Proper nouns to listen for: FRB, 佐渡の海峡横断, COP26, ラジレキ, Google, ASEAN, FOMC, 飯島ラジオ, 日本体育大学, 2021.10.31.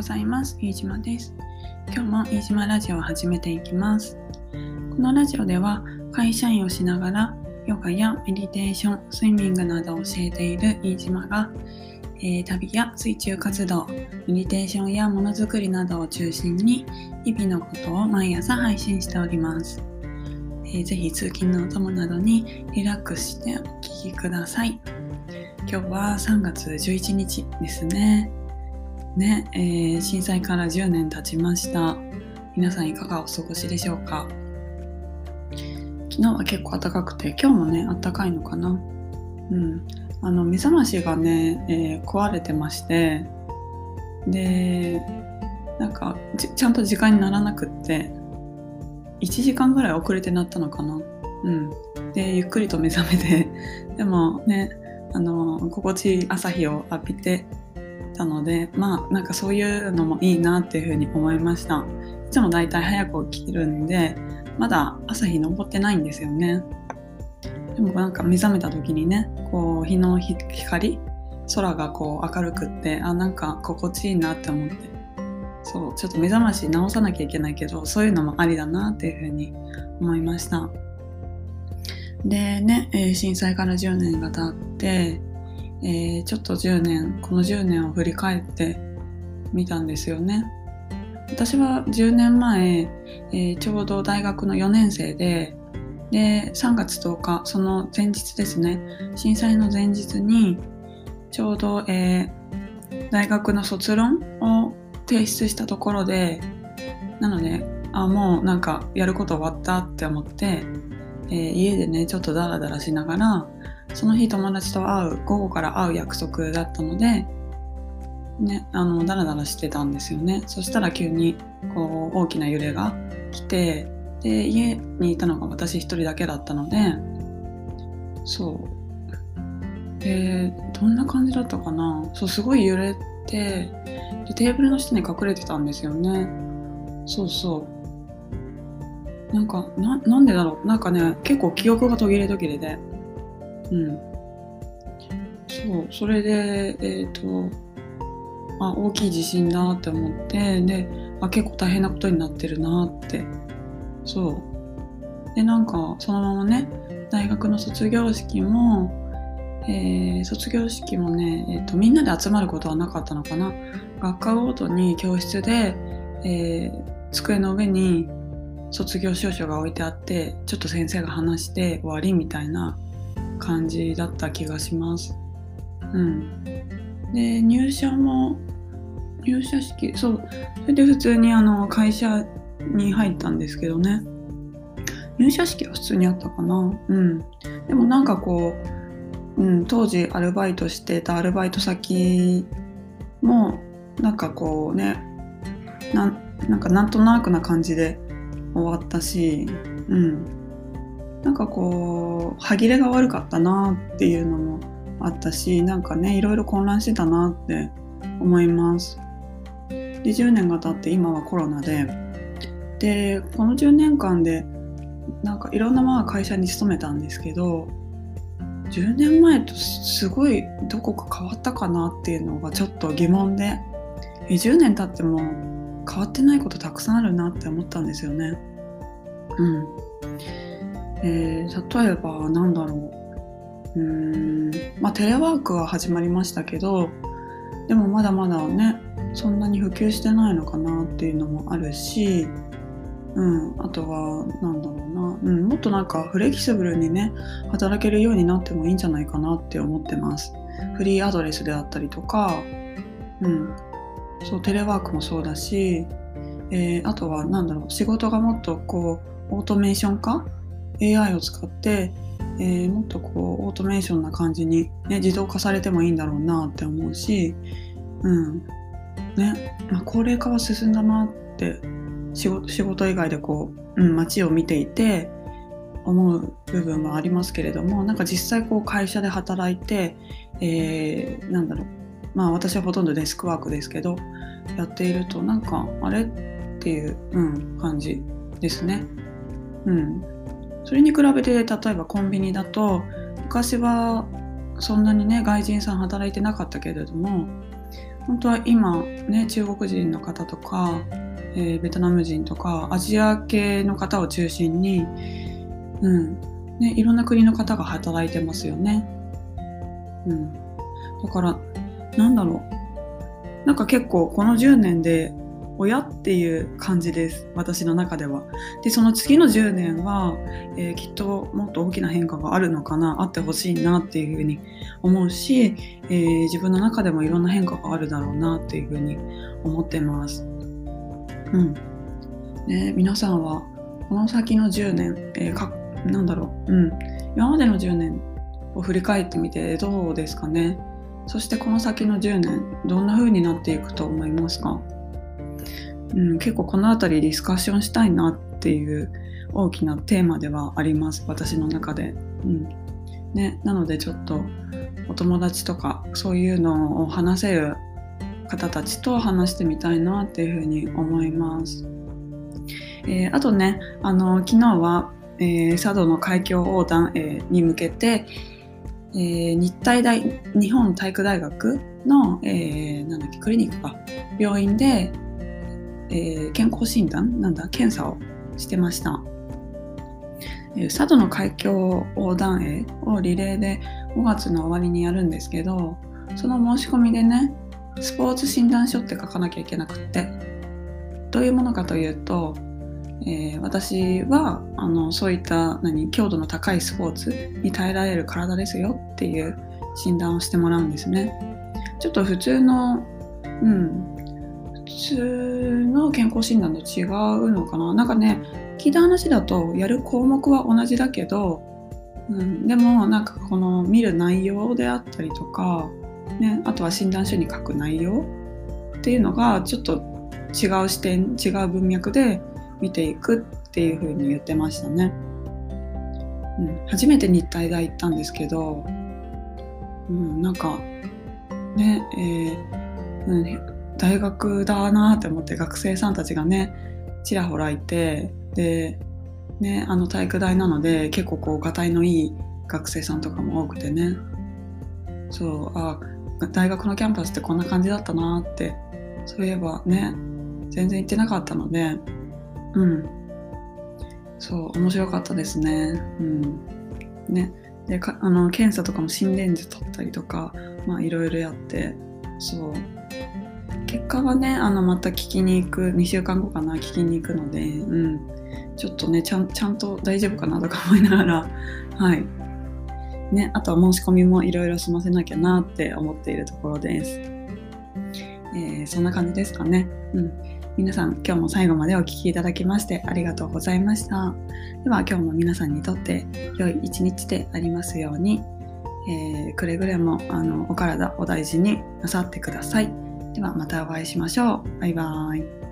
ございます。飯島です。今日も飯島ラジオを始めていきます。このラジオでは会社員をしながらヨガやメディテーション、スイミングなどを教えている飯島が、旅や水中活動、メディテーションやものづくりなどを中心に日々のことを毎朝配信しております。ぜひ通勤のお供などにリラックスしてお聞きください。今日は3月11日ですね、震災から10年経ちました。皆さんいかがお過ごしでしょうか。昨日は結構暖かくて、今日もね暖かいのかな。目覚ましがね、壊れてまして、でなんかちゃんと時間にならなくって、1時間ぐらい遅れて鳴ったのかな。でゆっくりと目覚めて、でもね心地いい朝日を浴びてたので、なんかそういうのもいいなっていうふうに思いました。いつもだいたい早く起きるんで、まだ朝日昇ってないんですよね。でもなんか目覚めた時にね、こう日の光、空がこう明るくって、なんか心地いいなって思って、そうちょっと目覚まし直さなきゃいけないけど、そういうのもありだなっていうふうに思いました。でね、震災から10年が経って、ちょっとこの10年を振り返ってみたんですよね。私は10年前、ちょうど大学の4年生で3月10日、その前日ですね、震災の前日にちょうど、大学の卒論を提出したところで、なのでもうなんかやること終わったって思って、家でねちょっとダラダラしながら、その日友達と午後から会う約束だったのでね、ダラダラしてたんですよね。そしたら急にこう大きな揺れが来て、で家にいたのが私一人だけだったので、どんな感じだったかな。すごい揺れて、でテーブルの下に隠れてたんですよね。なんかなんでだろう、なんかね結構記憶が途切れで、それで大きい地震だって思って、で結構大変なことになってるなってでなんかそのままね、大学の卒業式もね、みんなで集まることはなかったのかな。学科ごとに教室で、机の上に卒業証書が置いてあって、ちょっと先生が話して終わりみたいな感じだった気がします。で入社式、それで普通に会社に入ったんですけどね、入社式は普通にあったかな。でもなんかこう、当時アルバイトしてたアルバイト先もなんかこうね、なんかなんとなくな感じで終わったし、なんかこう歯切れが悪かったなっていうのもあったし、なんかねいろいろ混乱してたなって思います。で10年が経って今はコロナでこの10年間でなんかいろんな会社に勤めたんですけど、10年前とすごいどこか変わったかなっていうのがちょっと疑問で、10年経っても変わってないことたくさんあるなって思ったんですよね。例えばなんだろう、テレワークは始まりましたけど、でもまだまだねそんなに普及してないのかなっていうのもあるし、あとはなんだろうな、もっとなんかフレキシブルにね働けるようになってもいいんじゃないかなって思ってます。フリーアドレスであったりとか、テレワークもそうだし、あとはなんだろう、仕事がもっとこうオートメーション化、 AI を使って、もっとこうオートメーションな感じに、ね、自動化されてもいいんだろうなって思うし、高齢化は進んだなって、仕事以外でこう、街を見ていて思う部分はありますけれども、なんか実際こう会社で働いて、私はほとんどデスクワークですけどやっていると、なんかあれっていう、感じですね。それに比べて例えばコンビニだと、昔はそんなにね外人さん働いてなかったけれども、本当は今、ね、中国人の方とか、ベトナム人とかアジア系の方を中心に、いろんな国の方が働いてますよね。だから結構この10年で親っていう感じです、私の中では。で、その次の10年は、きっともっと大きな変化があるのかな、あってほしいなっていうふうに思うし、自分の中でもいろんな変化があるだろうなっていうふうに思ってます。皆さんはこの先の10年、今までの10年を振り返ってみてどうですかね。そしてこの先の10年、どんな風になっていくと思いますか？結構このあたりディスカッションしたいなっていう大きなテーマではあります、私の中で。なのでちょっとお友達とかそういうのを話せる方たちと話してみたいなっていうふうに思います。あとね、昨日は、佐渡の海峡横断、に向けて、日本体育大学の、クリニックか病院で健康診断検査をしてました。佐渡の海峡横断をリレーで5月の終わりにやるんですけど、その申し込みでね、スポーツ診断書って書かなきゃいけなくって、どういうものかというと、私はそういった強度の高いスポーツに耐えられる体ですよっていう診断をしてもらうんですね。ちょっと普通の健康診断と違うのかな。聞いた話だとやる項目は同じだけど、でもこの見る内容であったりとか、あとは診断書に書く内容っていうのがちょっと違う視点、違う文脈で見ていくっていう風に言ってましたね。初めて日体大行ったんですけど、大学だなって思って、学生さんたちがねちらほらいて、で、体育大なので結構がたいのいい学生さんとかも多くてね、大学のキャンパスってこんな感じだったなって、そういえばね全然行ってなかったので、面白かったですね。で検査とかも心電図取ったりとか、いろいろやって、結果はね、また聞きに行く、2週間後かな、聞きに行くので、ちょっとね、ちゃんと大丈夫かなとか思いながら、あとは申し込みもいろいろ済ませなきゃなって思っているところです。そんな感じですかね。皆さん、今日も最後までお聞きいただきましてありがとうございました。では、今日も皆さんにとって良い一日でありますように、くれぐれもお体お大事になさってください。ではまたお会いしましょう。バイバイ。